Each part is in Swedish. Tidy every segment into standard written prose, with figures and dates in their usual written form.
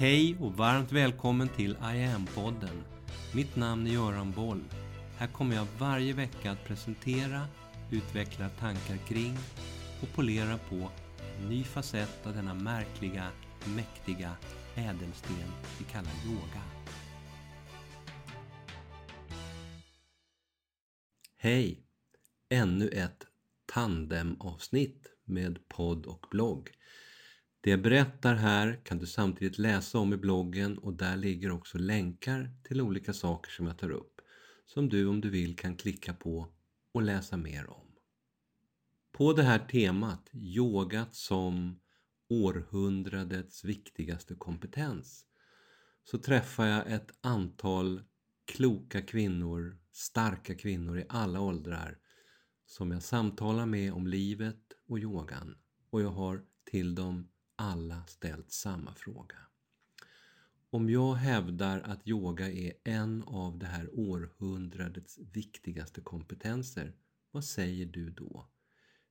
Hej och varmt välkommen till I Am-podden. Mitt namn är Göran Boll. Här kommer jag varje vecka att presentera, utveckla tankar kring och polera på en ny facett av denna märkliga, mäktiga ädelsten vi kallar yoga. Hej! Ännu ett tandemavsnitt med podd och blogg. Det jag berättar här kan du samtidigt läsa om i bloggen och där ligger också länkar till olika saker som jag tar upp. Som du om du vill kan klicka på och läsa mer om. På det här temat, yogat som århundradets viktigaste kompetens, så träffar jag ett antal kloka kvinnor, starka kvinnor i alla åldrar som jag samtalar med om livet och yogan. Och jag har till dem alla ställt samma fråga. Om jag hävdar att yoga är en av det här århundradets viktigaste kompetenser, vad säger du då?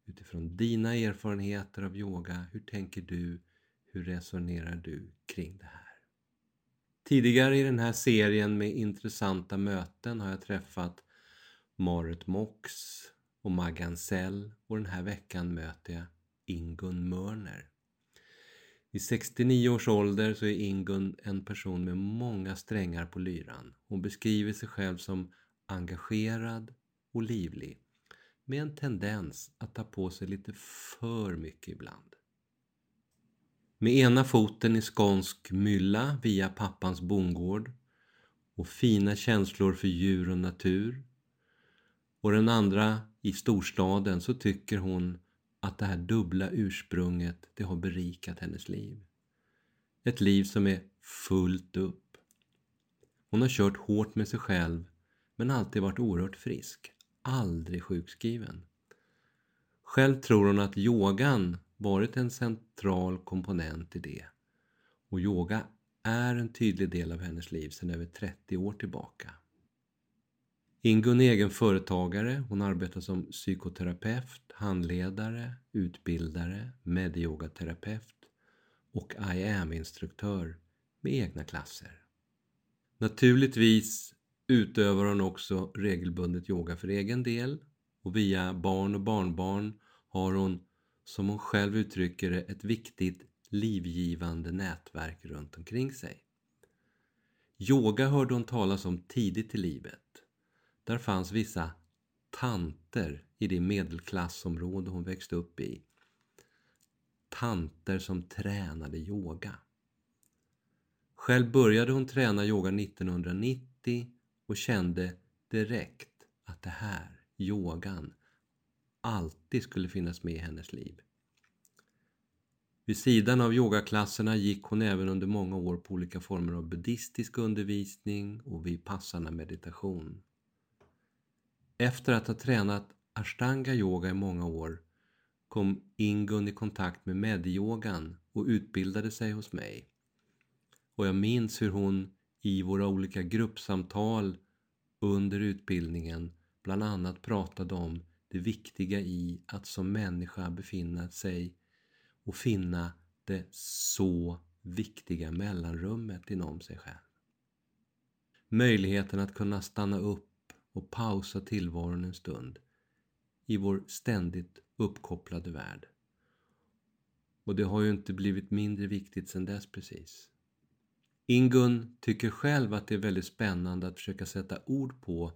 Utifrån dina erfarenheter av yoga, hur tänker du? Hur resonerar du kring det här? Tidigare i den här serien med intressanta möten har jag träffat Marit Mox och Magan Sell och den här veckan möter jag Ingun Mörner. Vid 69 års ålder så är Ingun en person med många strängar på lyran. Hon beskriver sig själv som engagerad och livlig, med en tendens att ta på sig lite för mycket ibland. Med ena foten i skånsk mylla via pappans bondgård och fina känslor för djur och natur, och den andra i storstaden, så tycker hon att det här dubbla ursprunget, det har berikat hennes liv. Ett liv som är fullt upp. Hon har kört hårt med sig själv, men alltid varit oerhört frisk. Aldrig sjukskriven. Själv tror hon att yogan varit en central komponent i det. Och yoga är en tydlig del av hennes liv sedan över 30 år tillbaka. Ingun är egen företagare, hon arbetar som psykoterapeut, handledare, utbildare, mediogaterapeut och I Am-instruktör med egna klasser. Naturligtvis utövar hon också regelbundet yoga för egen del och via barn och barnbarn har hon, som hon själv uttrycker det, ett viktigt livgivande nätverk runt omkring sig. Yoga hörde hon talas om tidigt i livet. Där fanns vissa tanter i det medelklassområde hon växte upp i. Tanter som tränade yoga. Själv började hon träna yoga 1990 och kände direkt att det här, yogan, alltid skulle finnas med i hennes liv. Vid sidan av yogaklasserna gick hon även under många år på olika former av buddhistisk undervisning och vipassana meditation. Efter att ha tränat Ashtanga yoga i många år kom Ingun i kontakt med medyogan och utbildade sig hos mig. Och jag minns hur hon i våra olika gruppsamtal under utbildningen bland annat pratade om det viktiga i att som människa befinna sig och finna det så viktiga mellanrummet inom sig själv. Möjligheten att kunna stanna upp och pausa tillvaron en stund i vår ständigt uppkopplade värld. Och det har ju inte blivit mindre viktigt sedan dess precis. Ingun tycker själv att det är väldigt spännande att försöka sätta ord på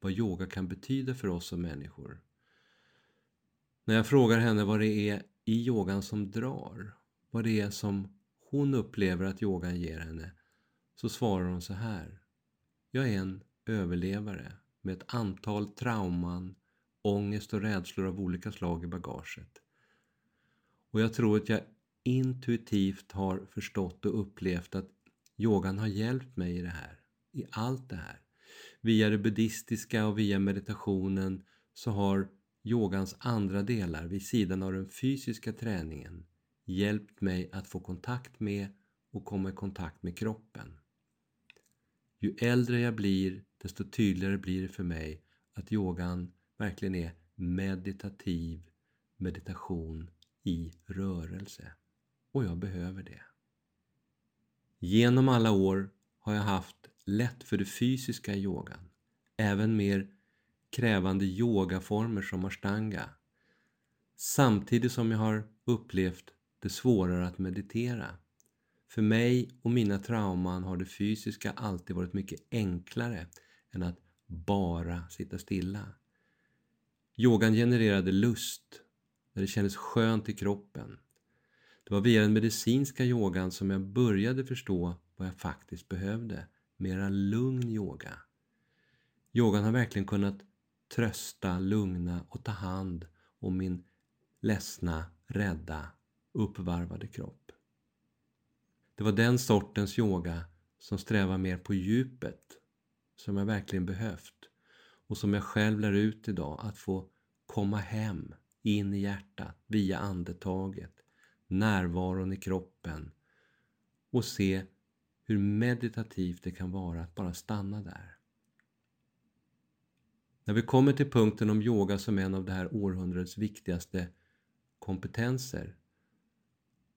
vad yoga kan betyda för oss som människor. När jag frågar henne vad det är i yogan som drar, vad det är som hon upplever att yogan ger henne, så svarar hon så här: jag är en överlevare med ett antal trauman, ångest och rädslor av olika slag i bagaget. Och jag tror att jag intuitivt har förstått och upplevt att yogan har hjälpt mig i det här, i allt det här. Via det buddhistiska och via meditationen så har yogans andra delar vid sidan av den fysiska träningen hjälpt mig att få kontakt med och komma i kontakt med kroppen. Ju äldre jag blir, desto tydligare blir det för mig att yogan verkligen är meditativ meditation i rörelse. Och jag behöver det. Genom alla år har jag haft lätt för det fysiska i yogan, även mer krävande yogaformer som ashtanga, samtidigt som jag har upplevt det svårare att meditera. För mig och mina trauman har det fysiska alltid varit mycket enklare än att bara sitta stilla. Yogan genererade lust när det kändes skönt i kroppen. Det var via den medicinska yogan som jag började förstå vad jag faktiskt behövde. Mera lugn yoga. Yogan har verkligen kunnat trösta, lugna och ta hand om min ledsna, rädda, uppvarvade kropp. Det var den sortens yoga som strävar mer på djupet som jag verkligen behövt och som jag själv lär ut idag, att få komma hem, in i hjärtat, via andetaget, närvaron i kroppen och se hur meditativt det kan vara att bara stanna där. När vi kommer till punkten om yoga som en av det här århundradets viktigaste kompetenser,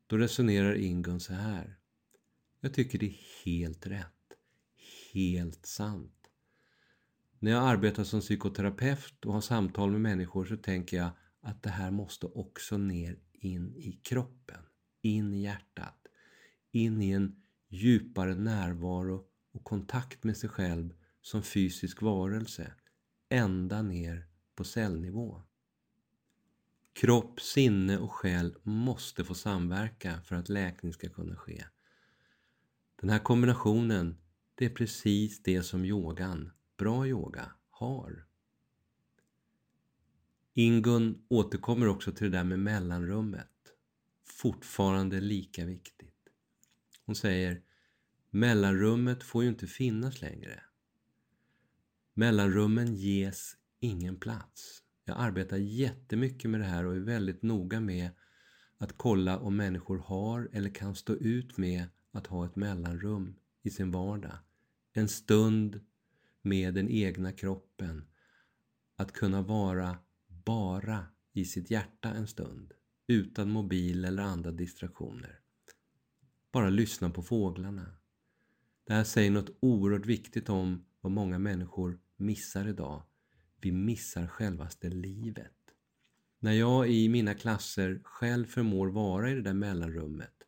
då resonerar Ingun så här. Jag tycker det är helt rätt. Helt sant. När jag arbetar som psykoterapeut och har samtal med människor så tänker jag att det här måste också ner in i kroppen. In i hjärtat. In i en djupare närvaro och kontakt med sig själv som fysisk varelse. Ända ner på cellnivå. Kropp, sinne och själ måste få samverka för att läkning ska kunna ske. Den här kombinationen, det är precis det som yogan, bra yoga, har. Ingun återkommer också till det där med mellanrummet. Fortfarande lika viktigt. Hon säger, mellanrummet får ju inte finnas längre. Mellanrummen ges ingen plats. Jag arbetar jättemycket med det här och är väldigt noga med att kolla om människor har eller kan stå ut med att ha ett mellanrum i sin vardag. En stund med den egna kroppen. Att kunna vara bara i sitt hjärta en stund. Utan mobil eller andra distraktioner. Bara lyssna på fåglarna. Det här säger något oerhört viktigt om vad många människor missar idag. Vi missar självaste livet. När jag i mina klasser själv förmår vara i det där mellanrummet,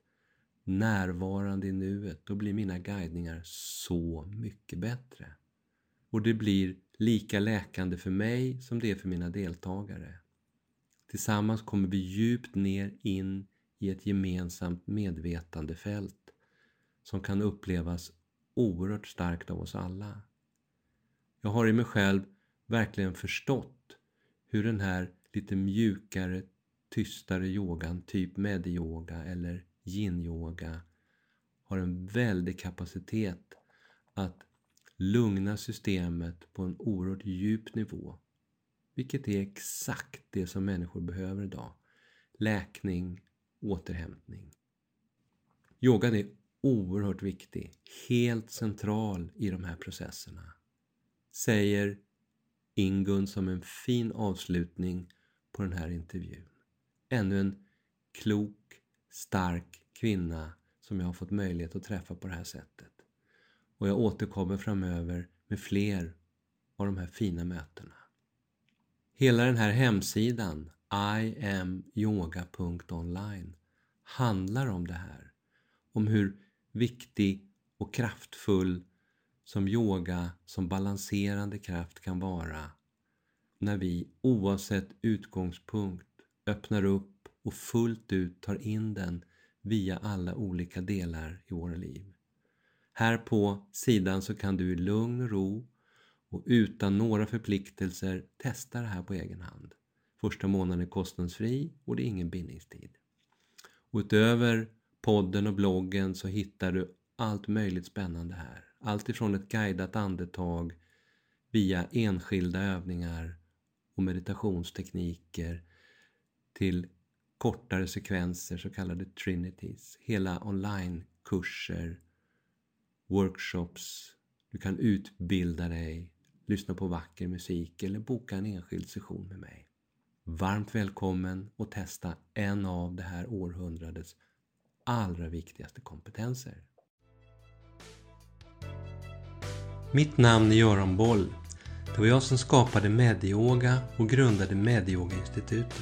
närvarande i nuet, då blir mina guidningar så mycket bättre. Och det blir lika läkande för mig som det är för mina deltagare. Tillsammans kommer vi djupt ner in i ett gemensamt medvetandefält som kan upplevas oerhört starkt av oss alla. Jag har i mig själv verkligen förstått hur den här lite mjukare, tystare yogan, typ medioga eller yin-yoga, har en väldig kapacitet att lugna systemet på en oerhört djup nivå. Vilket är exakt det som människor behöver idag. Läkning, återhämtning. Yogan är oerhört viktig, helt central i de här processerna. Säger Ingun som en fin avslutning på den här intervjun. Ännu en klok, stark kvinna som jag har fått möjlighet att träffa på det här sättet. Och jag återkommer framöver med fler av de här fina mötena. Hela den här hemsidan, iamyoga.online, handlar om det här. Om hur viktig och kraftfull som yoga, som balanserande kraft kan vara när vi oavsett utgångspunkt öppnar upp och fullt ut tar in den via alla olika delar i våra liv. Här på sidan så kan du i lugn och ro och utan några förpliktelser testa det här på egen hand. Första månaden är kostnadsfri och det är ingen bindningstid. Och utöver podden och bloggen så hittar du allt möjligt spännande här. Allt ifrån ett guidat andetag via enskilda övningar och meditationstekniker till kortare sekvenser, så kallade trinities. Hela onlinekurser, workshops, du kan utbilda dig, lyssna på vacker musik eller boka en enskild session med mig. Varmt välkommen och testa en av det här århundradets allra viktigaste kompetenser. Mitt namn är Göran Boll. Det var jag som skapade Medioga och grundade Medioga-institutet.